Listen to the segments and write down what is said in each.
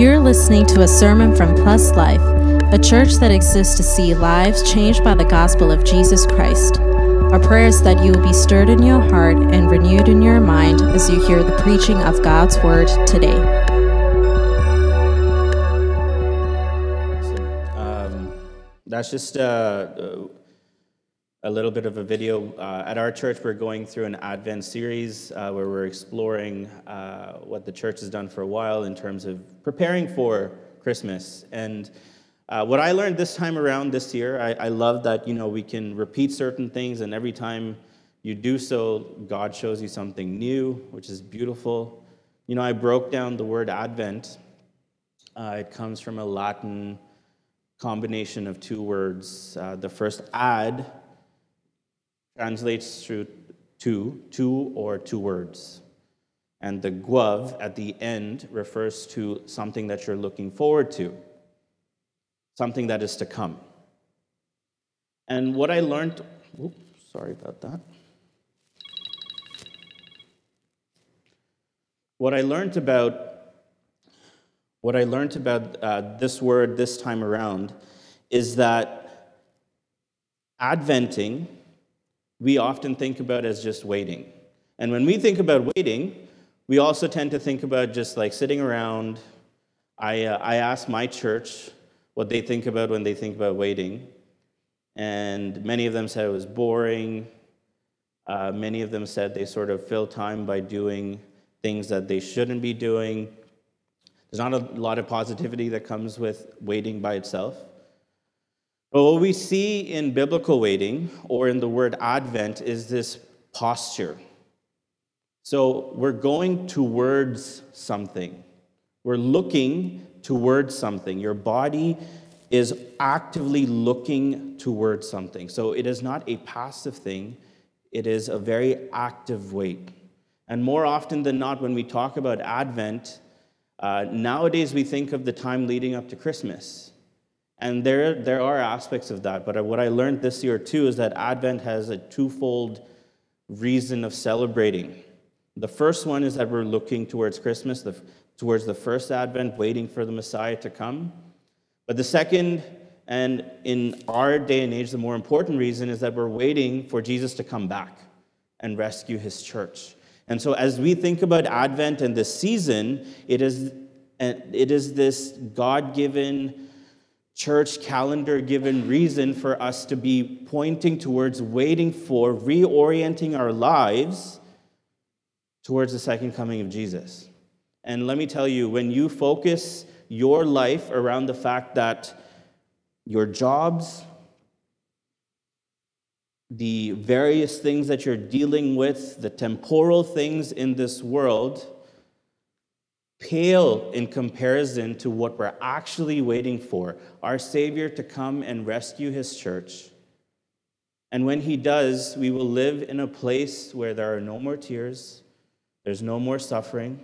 You're listening to a sermon from Plus Life, a church that exists to see lives changed by the gospel of Jesus Christ. Our prayer is that you will be stirred in your heart and renewed in your mind as you hear the preaching of God's word today. That's just a little bit of a video. At our church, we're going through an Advent series where we're exploring what the church has done for a while in terms of preparing for Christmas. And what I learned this time around this year, I love that, you know, we can repeat certain things, and every time you do so, God shows you something new, which is beautiful. You know, I broke down the word Advent. It comes from a Latin combination of two words. The first, ad, translates through two or two words. And the guav at the end refers to something that you're looking forward to, something that is to come. And what I learned, What I learned about this word this time around is that adventing, we often think about as just waiting. And when we think about waiting, we also tend to think about just like sitting around. I asked my church what they think about when they think about waiting. And many of them said it was boring. Many of them said they sort of fill time by doing things that they shouldn't be doing. There's not a lot of positivity that comes with waiting by itself. But what we see in biblical waiting, or in the word Advent, is this posture. So we're going towards something. We're looking towards something. Your body is actively looking towards something. So it is not a passive thing. It is a very active wait. And more often than not, when we talk about Advent, nowadays we think of the time leading up to Christmas. And there are aspects of that, but what I learned this year too is that Advent has a twofold reason of celebrating. The first one is that we're looking towards Christmas, towards the first Advent, waiting for the Messiah to come. But the second, and in our day and age, the more important reason is that we're waiting for Jesus to come back and rescue his church. And so as we think about Advent and this season, it is this God-given, church calendar-given reason for us to be pointing towards, waiting for, reorienting our lives towards the second coming of Jesus. And let me tell you, when you focus your life around the fact that your jobs, the various things that you're dealing with, the temporal things in this world, pale in comparison to what we're actually waiting for, our Savior to come and rescue his church. And when he does, we will live in a place where there are no more tears, there's no more suffering,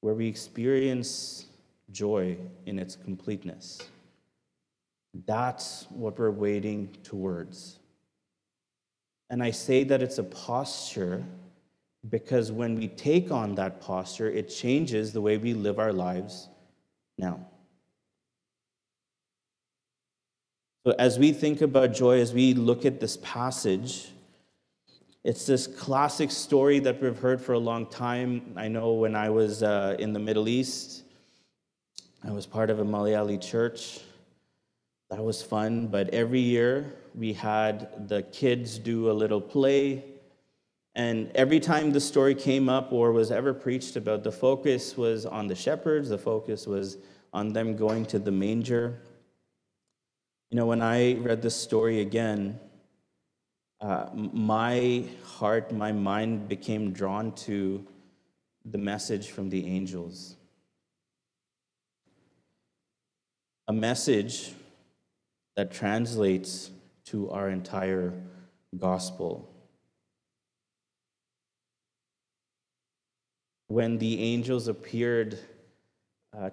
where we experience joy in its completeness. That's what we're waiting towards. And I say that it's a posture, because when we take on that posture, it changes the way we live our lives now. So as we think about joy, as we look at this passage, it's this classic story that we've heard for a long time. I know when I was in the Middle East, I was part of a Malayali church. That was fun, but every year we had the kids do a little play. And every time the story came up or was ever preached about, the focus was on the shepherds, the focus was on them going to the manger. You know, when I read this story again, my heart, my mind became drawn to the message from the angels. A message that translates to our entire gospel. When the angels appeared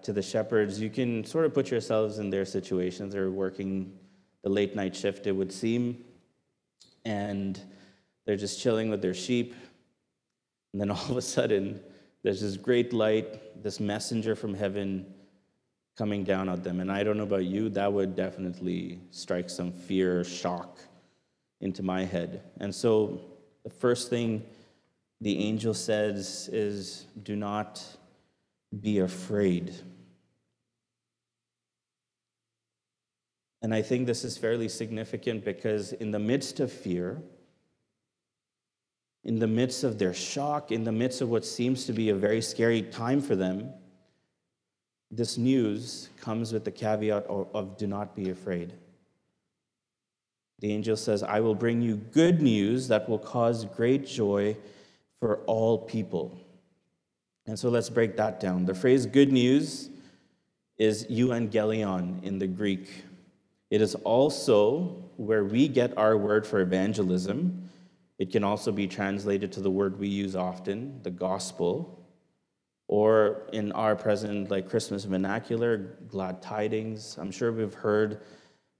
to the shepherds, you can sort of put yourselves in their situations. They're working the late night shift, it would seem, and they're just chilling with their sheep. And then all of a sudden, There's this great light, this messenger from heaven coming down on them. And I don't know about you, that would definitely strike some fear, shock into my head. And so the first thing the angel says is, do not be afraid. And I think this is fairly significant because in the midst of fear, in the midst of their shock, in the midst of what seems to be a very scary time for them, this news comes with the caveat of do not be afraid. The angel says, I will bring you good news that will cause great joy for all people. And so let's break that down. The phrase good news is euangelion in the Greek. It is also where we get our word for evangelism. It can also be translated to the word we use often, the gospel, or in our present Christmas vernacular, glad tidings. I'm sure we've heard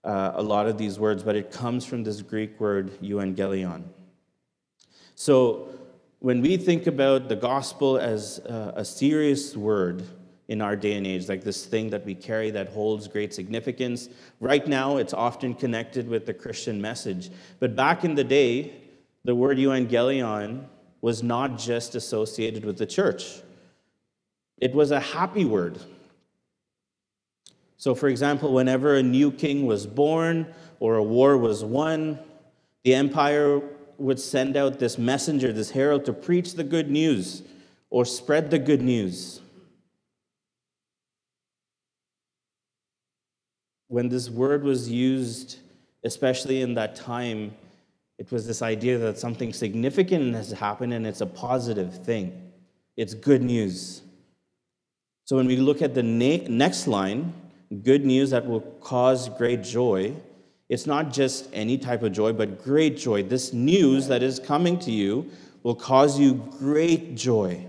a lot of these words, but it comes from this Greek word euangelion. So when we think about the gospel as a serious word in our day and age, like this thing that we carry that holds great significance. Right now, it's often connected with the Christian message. But back in the day, the word euangelion was not just associated with the church. It was a happy word. So, for example, whenever a new king was born or a war was won, the empire would send out this messenger, this herald, to preach the good news or spread the good news. When this word was used, especially in that time, it was this idea that something significant has happened and it's a positive thing. It's good news. So when we look at the next line, good news that will cause great joy, it's not just any type of joy, but great joy. This news that is coming to you will cause you great joy.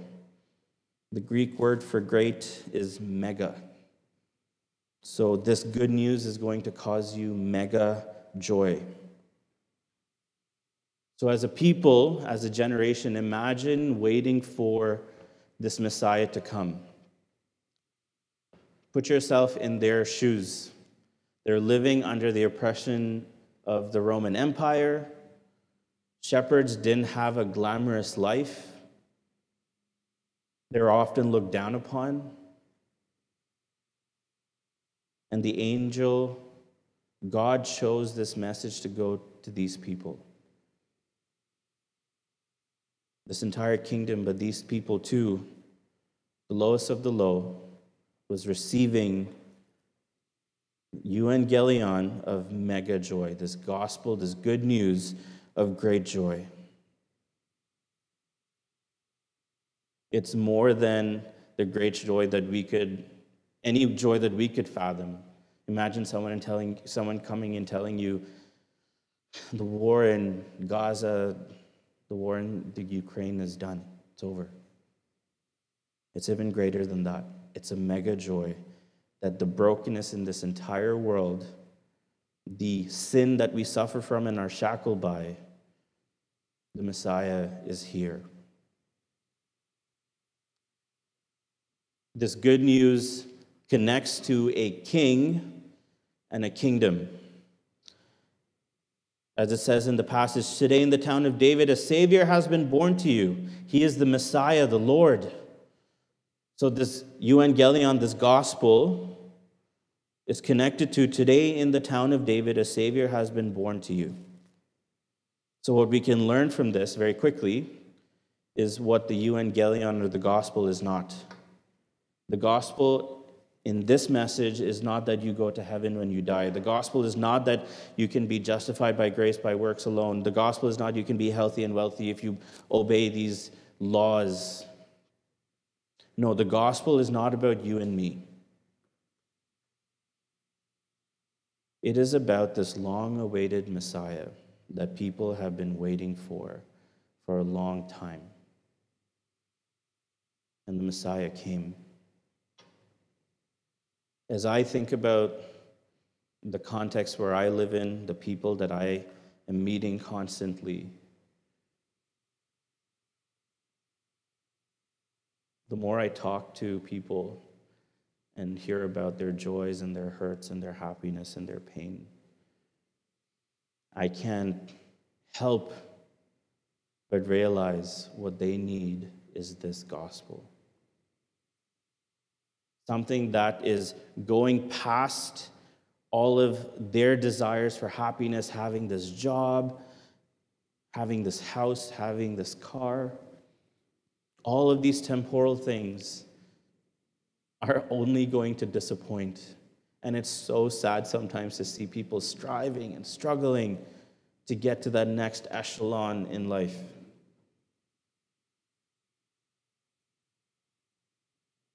The Greek word for great is mega. So this good news is going to cause you mega joy. So as a people, as a generation, imagine waiting for this Messiah to come. Put yourself in their shoes. They're living under the oppression of the Roman Empire. Shepherds didn't have a glamorous life. They're often looked down upon. And the angel, God chose this message to go to these people. This entire kingdom, but these people too, the lowest of the low, was receiving euangelion of mega joy, this gospel, this good news of great joy. It's more than the great joy that we could any joy that we could fathom. Imagine someone coming and telling you the war in Gaza, the war in the Ukraine is done. It's over. It's even greater than that. It's a mega joy that the brokenness in this entire world, the sin that we suffer from and are shackled by, the Messiah is here. This good news connects to a king and a kingdom. As it says in the passage, today in the town of David, a Savior has been born to you. He is the Messiah, the Lord. So this euangelion, this gospel, is connected to today in the town of David, a Savior has been born to you. So what we can learn from this very quickly is what the euangelion or the gospel is not. The gospel in this message is not that you go to heaven when you die. The gospel is not that you can be justified by grace by works alone. The gospel is not you can be healthy and wealthy if you obey these laws. No, the gospel is not about you and me. It is about this long-awaited Messiah that people have been waiting for a long time. And the Messiah came. As I think about the context where I live in, the people that I am meeting constantly, the more I talk to people and hear about their joys and their hurts and their happiness and their pain, I can't help but realize what they need is this gospel. Something that is going past all of their desires for happiness, having this job, having this house, having this car. All of these temporal things are only going to disappoint. And it's so sad sometimes to see people striving and struggling to get to that next echelon in life.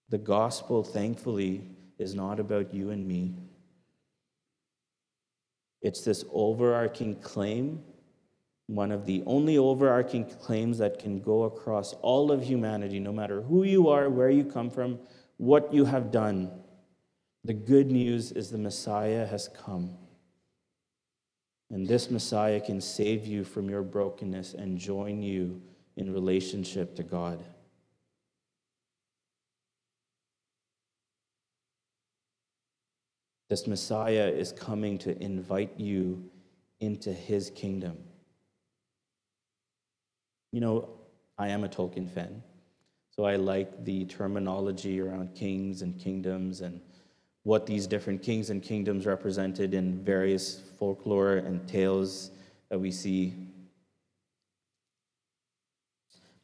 The gospel, thankfully, is not about you and me. It's this overarching claim, one of the only overarching claims that can go across all of humanity, no matter who you are, where you come from, what you have done. The good news is the Messiah has come. And this Messiah can save you from your brokenness and join you in relationship to God. This Messiah is coming to invite you into his kingdom. You know, I am a Tolkien fan, so I like the terminology around kings and kingdoms and what these different kings and kingdoms represented in various folklore and tales that we see.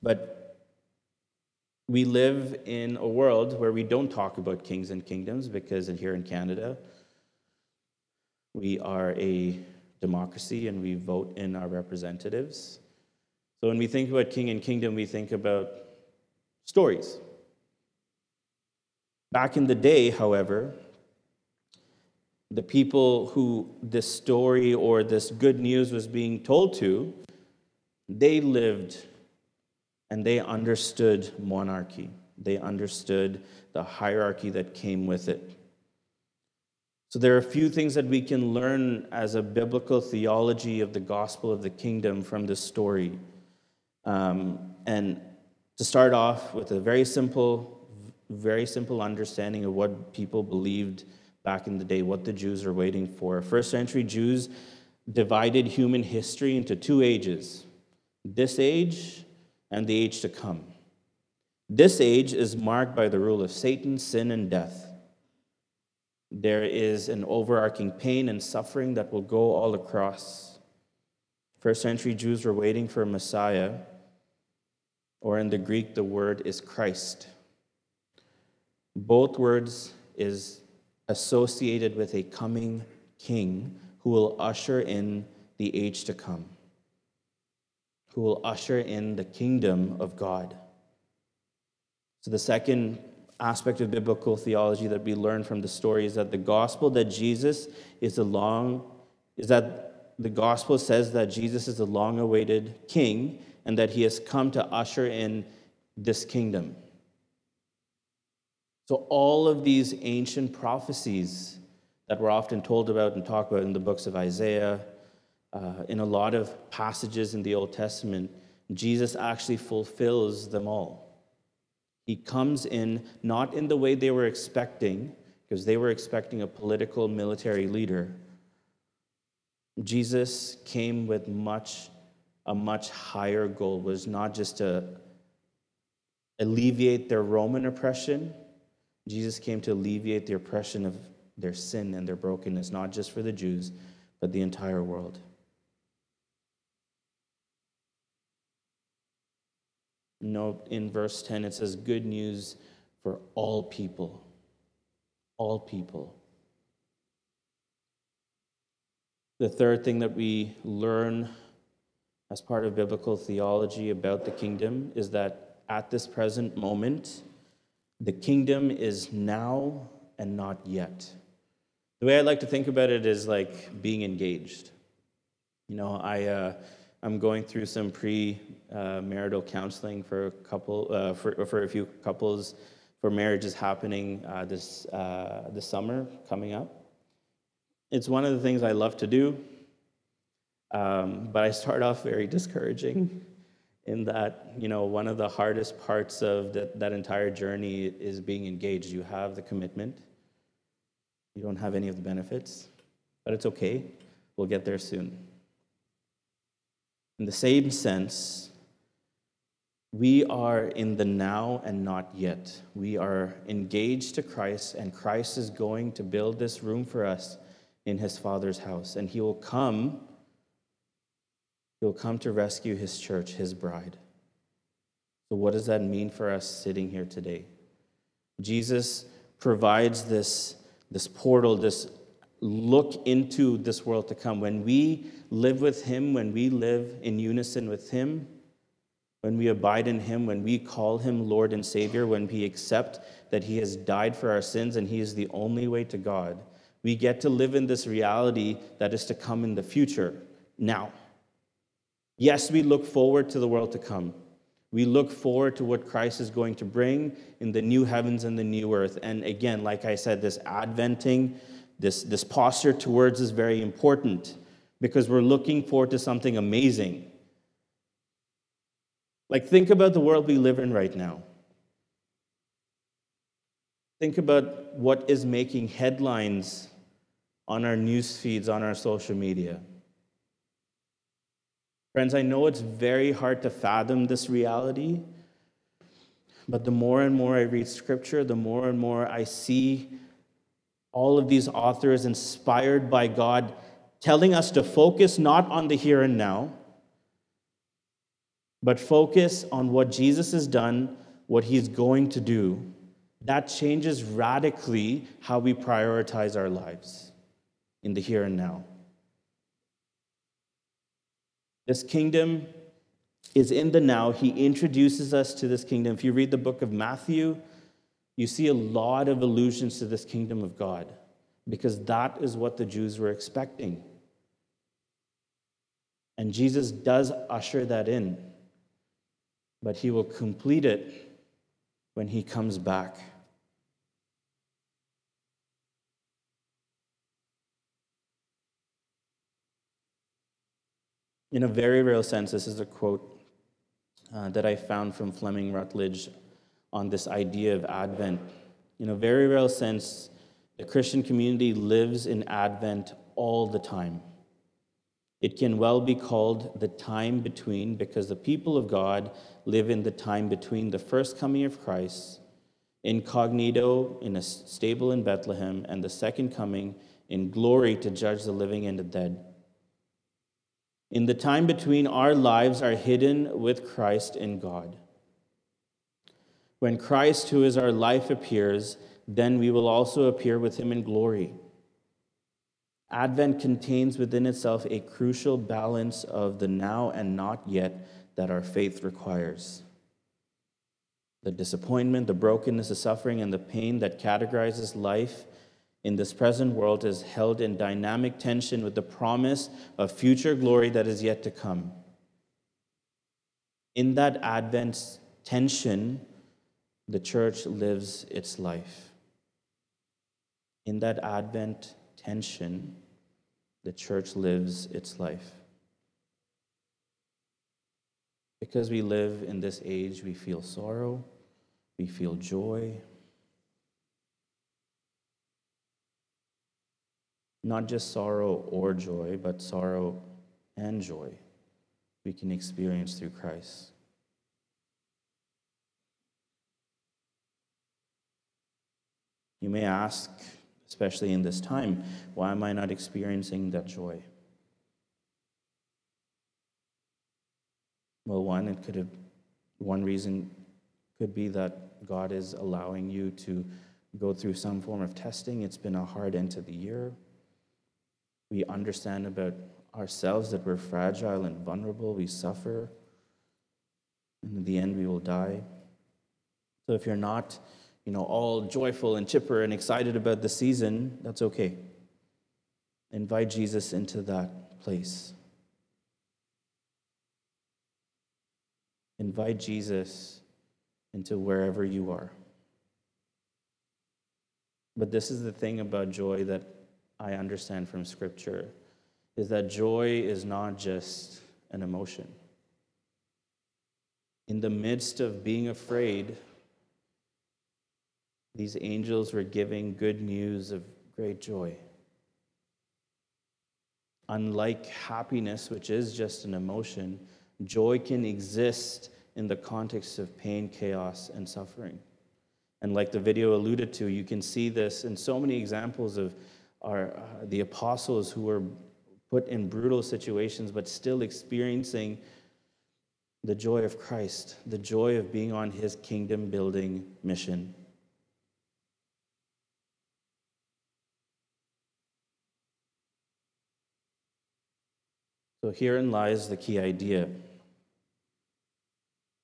But we live in a world where we don't talk about kings and kingdoms because here in Canada, we are a democracy and we vote in our representatives. So when we think about king and kingdom, we think about stories. Back in the day, however, the people who this story or this good news was being told to, they lived and they understood monarchy. They understood the hierarchy that came with it. So there are a few things that we can learn as a biblical theology of the gospel of the kingdom from this story. And to start off with a very simple understanding of what people believed back in the day, what the Jews are waiting for. First century Jews divided human history into two ages, this age and the age to come. This age is marked by the rule of Satan, sin, and death. There is an overarching pain and suffering that will go all across. First century Jews were waiting for a Messiah, or in the Greek, the word is Christ. Both words is associated with a coming king who will usher in the age to come, who will usher in the kingdom of God. So the second aspect of biblical theology that we learn from the story is that the gospel that Jesus says that Jesus is the long-awaited king and that he has come to usher in this kingdom. So all of these ancient prophecies that we're often told about and talked about in the books of Isaiah, in a lot of passages in the Old Testament, Jesus actually fulfills them all. He comes in, not in the way they were expecting, because they were expecting a political military leader. Jesus came with a much higher goal, was not just to alleviate their Roman oppression. Jesus came to alleviate the oppression of their sin and their brokenness, not just for the Jews, but the entire world. Note in verse 10, it says, good news for all people. All people. The third thing that we learn as part of biblical theology about the kingdom is that at this present moment, the kingdom is now and not yet. The way I like to think about it is like being engaged. You know, I'm going through some pre-marital counseling for a few couples for marriages happening this summer coming up. It's one of the things I love to do, but I start off very discouraging. in that, you know, one of the hardest parts of that entire journey is being engaged. You have the commitment. You don't have any of the benefits, but it's okay. We'll get there soon. In the same sense, we are in the now and not yet. We are engaged to Christ, and Christ is going to build this room for us in his Father's house. And he'll come to rescue his church, his bride. So what does that mean for us sitting here today? Jesus provides this portal, this look into this world to come. When we live with him, when we live in unison with him, when we abide in him, when we call him Lord and Savior, when we accept that he has died for our sins and he is the only way to God, we get to live in this reality that is to come in the future, now. Yes, we look forward to the world to come. We look forward to what Christ is going to bring in the new heavens and the new earth. And again, like I said, this adventing, this posture towards is very important because we're looking forward to something amazing. Like, think about the world we live in right now. Think about what is making headlines on our news feeds, on our social media. Friends, I know it's very hard to fathom this reality, but the more and more I read Scripture, the more and more I see all of these authors inspired by God telling us to focus not on the here and now, but focus on what Jesus has done, what he's going to do. That changes radically how we prioritize our lives in the here and now. This kingdom is in the now. He introduces us to this kingdom. If you read the book of Matthew, you see a lot of allusions to this kingdom of God, because that is what the Jews were expecting. And Jesus does usher that in, but he will complete it when he comes back. In a very real sense, this is a quote that I found from Fleming Rutledge on this idea of Advent. In a very real sense, the Christian community lives in Advent all the time. It can well be called the time between, because the people of God live in the time between the first coming of Christ, incognito in a stable in Bethlehem, and the second coming in glory to judge the living and the dead. In the time between, our lives are hidden with Christ in God. When Christ, who is our life, appears, then we will also appear with him in glory. Advent contains within itself a crucial balance of the now and not yet that our faith requires. The disappointment, the brokenness, the suffering, and the pain that categorizes life in this present world is held in dynamic tension with the promise of future glory that is yet to come. In that Advent tension, the church lives its life. In that Advent tension, the church lives its life. Because we live in this age, we feel sorrow, we feel joy. Not just sorrow or joy, but sorrow and joy we can experience through Christ. You may ask, especially in this time, why am I not experiencing that joy? Well, one reason could be that God is allowing you to go through some form of testing. It's been a hard end to the year. We understand about ourselves that we're fragile and vulnerable. We suffer. And in the end, we will die. So if you're not, all joyful and chipper and excited about the season, that's okay. Invite Jesus into that place. Invite Jesus into wherever you are. But this is the thing about joy that I understand from Scripture, is that joy is not just an emotion. In the midst of being afraid, these angels were giving good news of great joy. Unlike happiness, which is just an emotion, joy can exist in the context of pain, chaos, and suffering. And like the video alluded to, you can see this in so many examples of the apostles who were put in brutal situations but still experiencing the joy of Christ, the joy of being on his kingdom-building mission. So herein lies the key idea.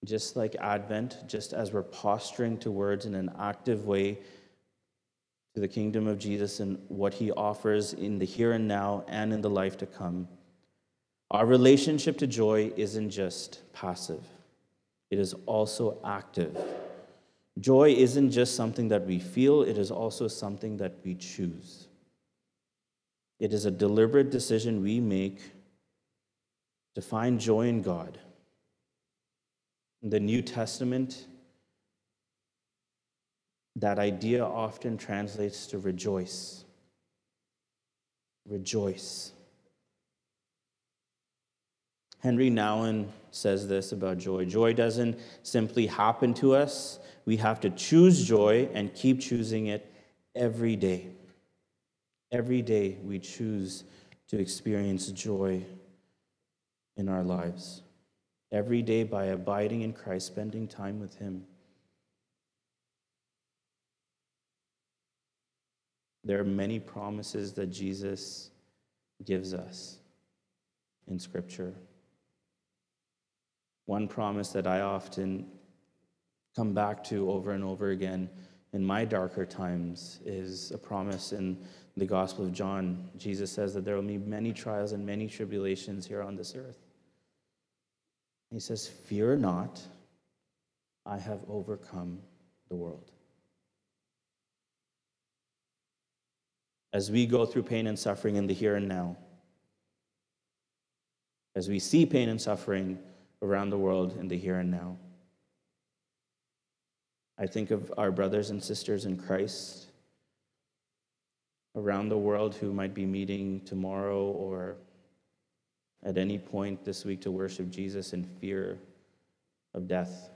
Just like Advent, just as we're posturing towards in an active way to the kingdom of Jesus and what he offers in the here and now and in the life to come, our relationship to joy isn't just passive. It is also active. Joy isn't just something that we feel, it is also something that we choose. It is a deliberate decision we make to find joy in God. In the New Testament, that idea often translates to rejoice. Rejoice. Henry Nouwen says this about joy. Joy doesn't simply happen to us. We have to choose joy and keep choosing it every day. Every day we choose to experience joy in our lives, every day by abiding in Christ, spending time with him. There are many promises that Jesus gives us in Scripture. One promise that I often come back to over and over again in my darker times is a promise in the Gospel of John. Jesus says that there will be many trials and many tribulations here on this earth. He says, "Fear not, I have overcome the world." As we go through pain and suffering in the here and now, as we see pain and suffering around the world in the here and now, I think of our brothers and sisters in Christ around the world who might be meeting tomorrow or at any point this week to worship Jesus in fear of death.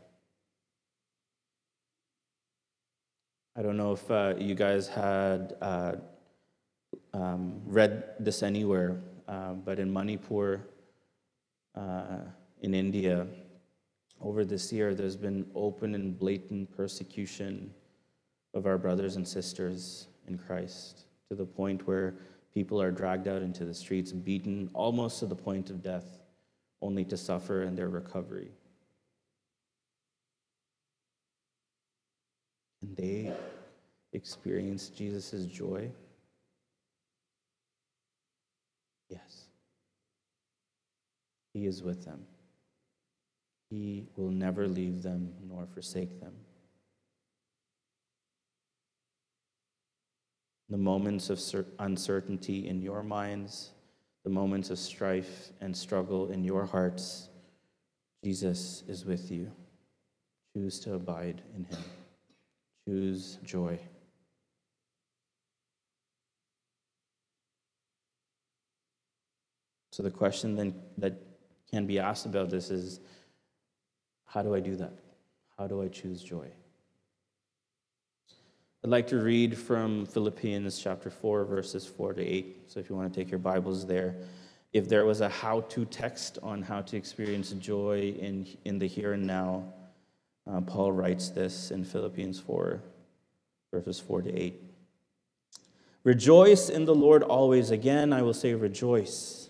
I don't know if you guys had read this anywhere, but in Manipur, in India, over this year, there's been open and blatant persecution of our brothers and sisters in Christ, to the point where people are dragged out into the streets, beaten almost to the point of death, only to suffer in their recovery. And they experience Jesus' joy? Yes. He is with them. He will never leave them nor forsake them. The moments of uncertainty in your minds, the moments of strife and struggle in your hearts, Jesus is with you. Choose to abide in him. Choose joy. So the question then that can be asked about this is, how do I do that? How do I choose joy? I'd like to read from Philippians chapter 4, verses 4-8. So if you want to take your Bibles there. If there was a how-to text on how to experience joy in the here and now, Paul writes this in Philippians 4, verses 4-8. "Rejoice in the Lord always. Again, I will say rejoice.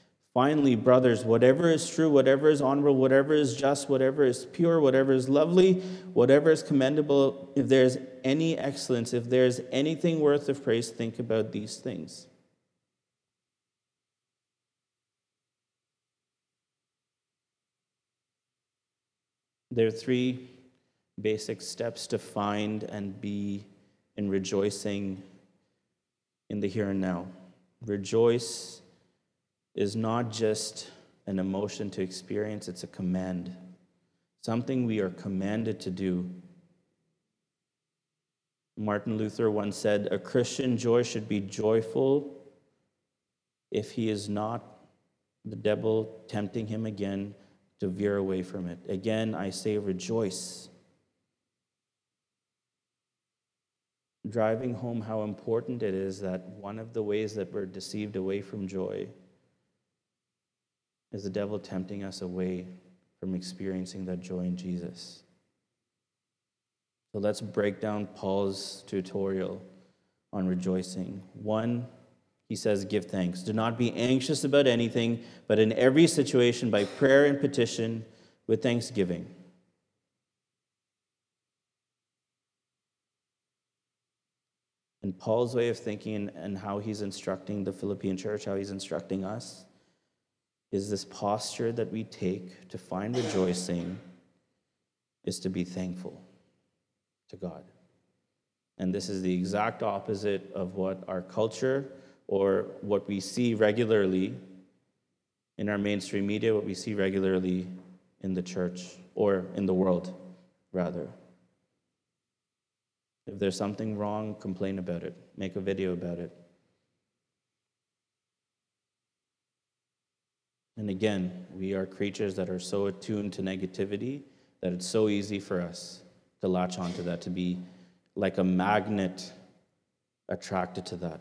Finally, brothers, whatever is true, whatever is honorable, whatever is just, whatever is pure, whatever is lovely, whatever is commendable, if there is any excellence, if there is anything worth of praise, think about these things." There are three basic steps to find and be in rejoicing in the here and now. Rejoice is not just an emotion to experience, it's a command. Something we are commanded to do. Martin Luther once said, a Christian joy should be joyful if he is not the devil tempting him again to veer away from it. Again, I say rejoice. Driving home how important it is that one of the ways that we're deceived away from joy is the devil tempting us away from experiencing that joy in Jesus. So let's break down Paul's tutorial on rejoicing. 1, he says, give thanks. Do not be anxious about anything, but in every situation by prayer and petition with thanksgiving. And Paul's way of thinking and how he's instructing the Philippian church, how he's instructing us, is this posture that we take to find rejoicing is to be thankful to God. And this is the exact opposite of what our culture or what we see regularly in our mainstream media, what we see regularly in the church or in the world, rather. If there's something wrong, complain about it. Make a video about it. And again, we are creatures that are so attuned to negativity that it's so easy for us to latch onto that, to be like a magnet attracted to that.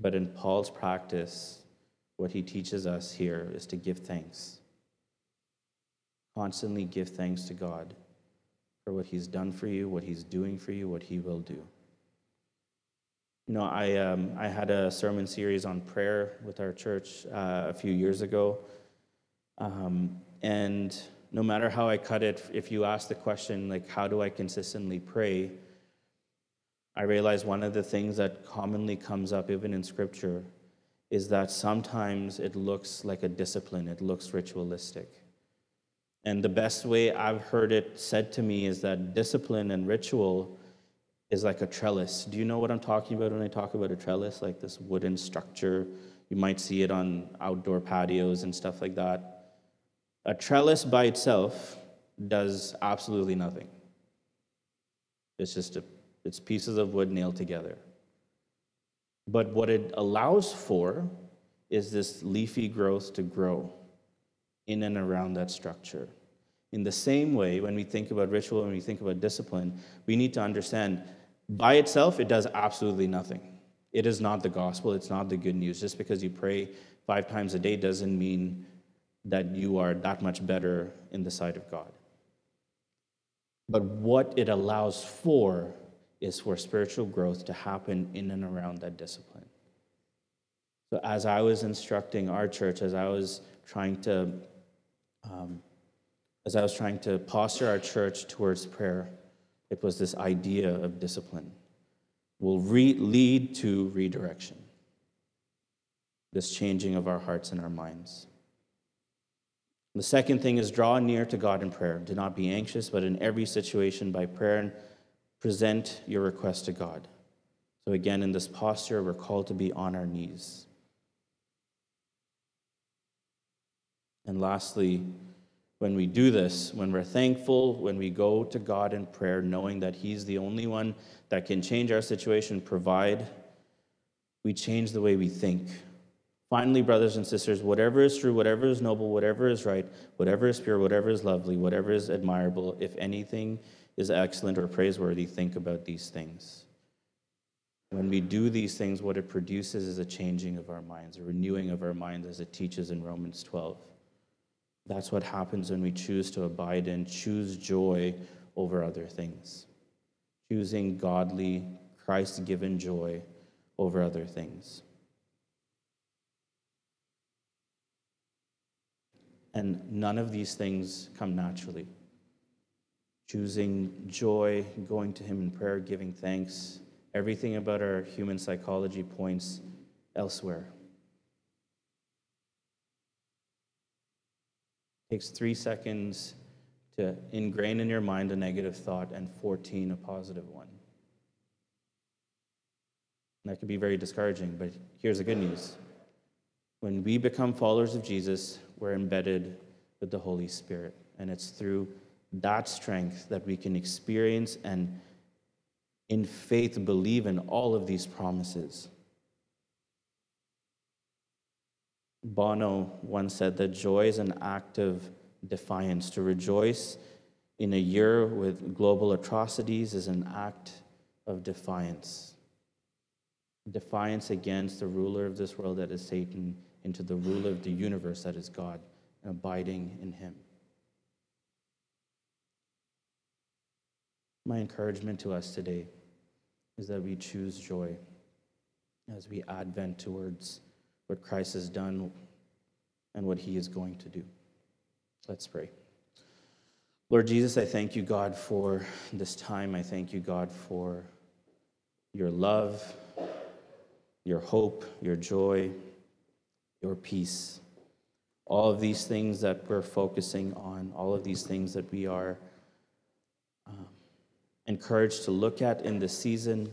But in Paul's practice, what he teaches us here is to give thanks. Constantly give thanks to God for what he's done for you, what he's doing for you, what he will do. You know, I had a sermon series on prayer with our church a few years ago. And no matter how I cut it, if you ask the question, like, how do I consistently pray? I realize one of the things that commonly comes up even in Scripture is that sometimes it looks like a discipline. It looks ritualistic. And the best way I've heard it said to me is that discipline and ritual is like a trellis. Do you know what I'm talking about when I talk about a trellis? Like this wooden structure. You might see it on outdoor patios and stuff like that. A trellis by itself does absolutely nothing. It's just it's pieces of wood nailed together. But what it allows for is this leafy growth to grow in and around that structure. In the same way, when we think about ritual, when we think about discipline, we need to understand by itself, it does absolutely nothing. It is not the gospel. It's not the good news. Just because you pray 5 times a day doesn't mean that you are that much better in the sight of God. But what it allows for is for spiritual growth to happen in and around that discipline. So as I was instructing our church, as I was trying to posture our church towards prayer, it was this idea of discipline will lead to redirection, this changing of our hearts and our minds. The second thing is draw near to God in prayer. Do not be anxious, but in every situation by prayer and present your request to God. So again, in this posture, we're called to be on our knees. And lastly, when we do this, when we're thankful, when we go to God in prayer, knowing that he's the only one that can change our situation, provide, we change the way we think. Finally, brothers and sisters, whatever is true, whatever is noble, whatever is right, whatever is pure, whatever is lovely, whatever is admirable, if anything is excellent or praiseworthy, think about these things. When we do these things, what it produces is a changing of our minds, a renewing of our minds, as it teaches in Romans 12. That's what happens when we choose to abide and choose joy over other things. Choosing godly, Christ-given joy over other things. And none of these things come naturally. Choosing joy, going to him in prayer, giving thanks. Everything about our human psychology points elsewhere. takes 3 seconds to ingrain in your mind a negative thought and 14 a positive one. And that could be very discouraging, but here's the good news. When we become followers of Jesus, we're embedded with the Holy Spirit, and it's through that strength that we can experience and in faith believe in all of these promises. Bono once said that joy is an act of defiance. To rejoice in a year with global atrocities is an act of defiance. Defiance against the ruler of this world, that is Satan, into the ruler of the universe, that is God, and abiding in him. My encouragement to us today is that we choose joy as we advent towards what Christ has done and what he is going to do. Let's pray. Lord Jesus, I thank you, God, for this time. I thank you, God, for your love, your hope, your joy, your peace. All of these things that we're focusing on, all of these things that we are encouraged to look at in this season.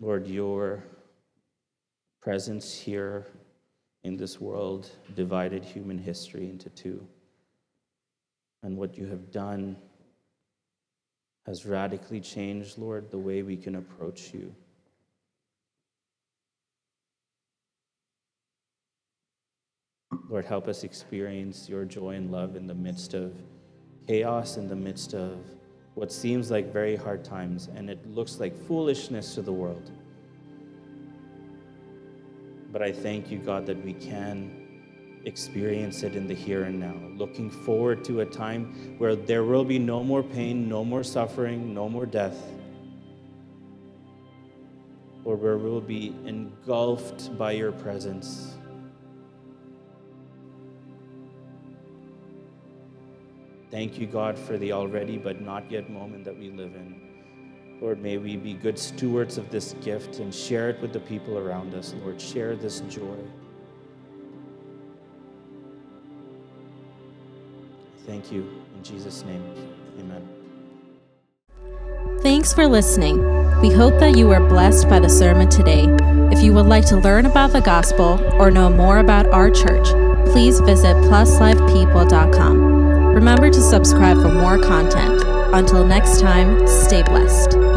Lord, your presence here in this world divided human history into two. And what you have done has radically changed, Lord, the way we can approach you. Lord, help us experience your joy and love in the midst of chaos, in the midst of what seems like very hard times, and it looks like foolishness to the world. But I thank you, God, that we can experience it in the here and now, looking forward to a time where there will be no more pain, no more suffering, no more death, or where we will be engulfed by your presence. Thank you, God, for the already but not yet moment that we live in. Lord, may we be good stewards of this gift and share it with the people around us. Lord, share this joy. Thank you. In Jesus' name, amen. Thanks for listening. We hope that you were blessed by the sermon today. If you would like to learn about the gospel or know more about our church, please visit pluslifepeople.com. Remember to subscribe for more content. Until next time, stay blessed.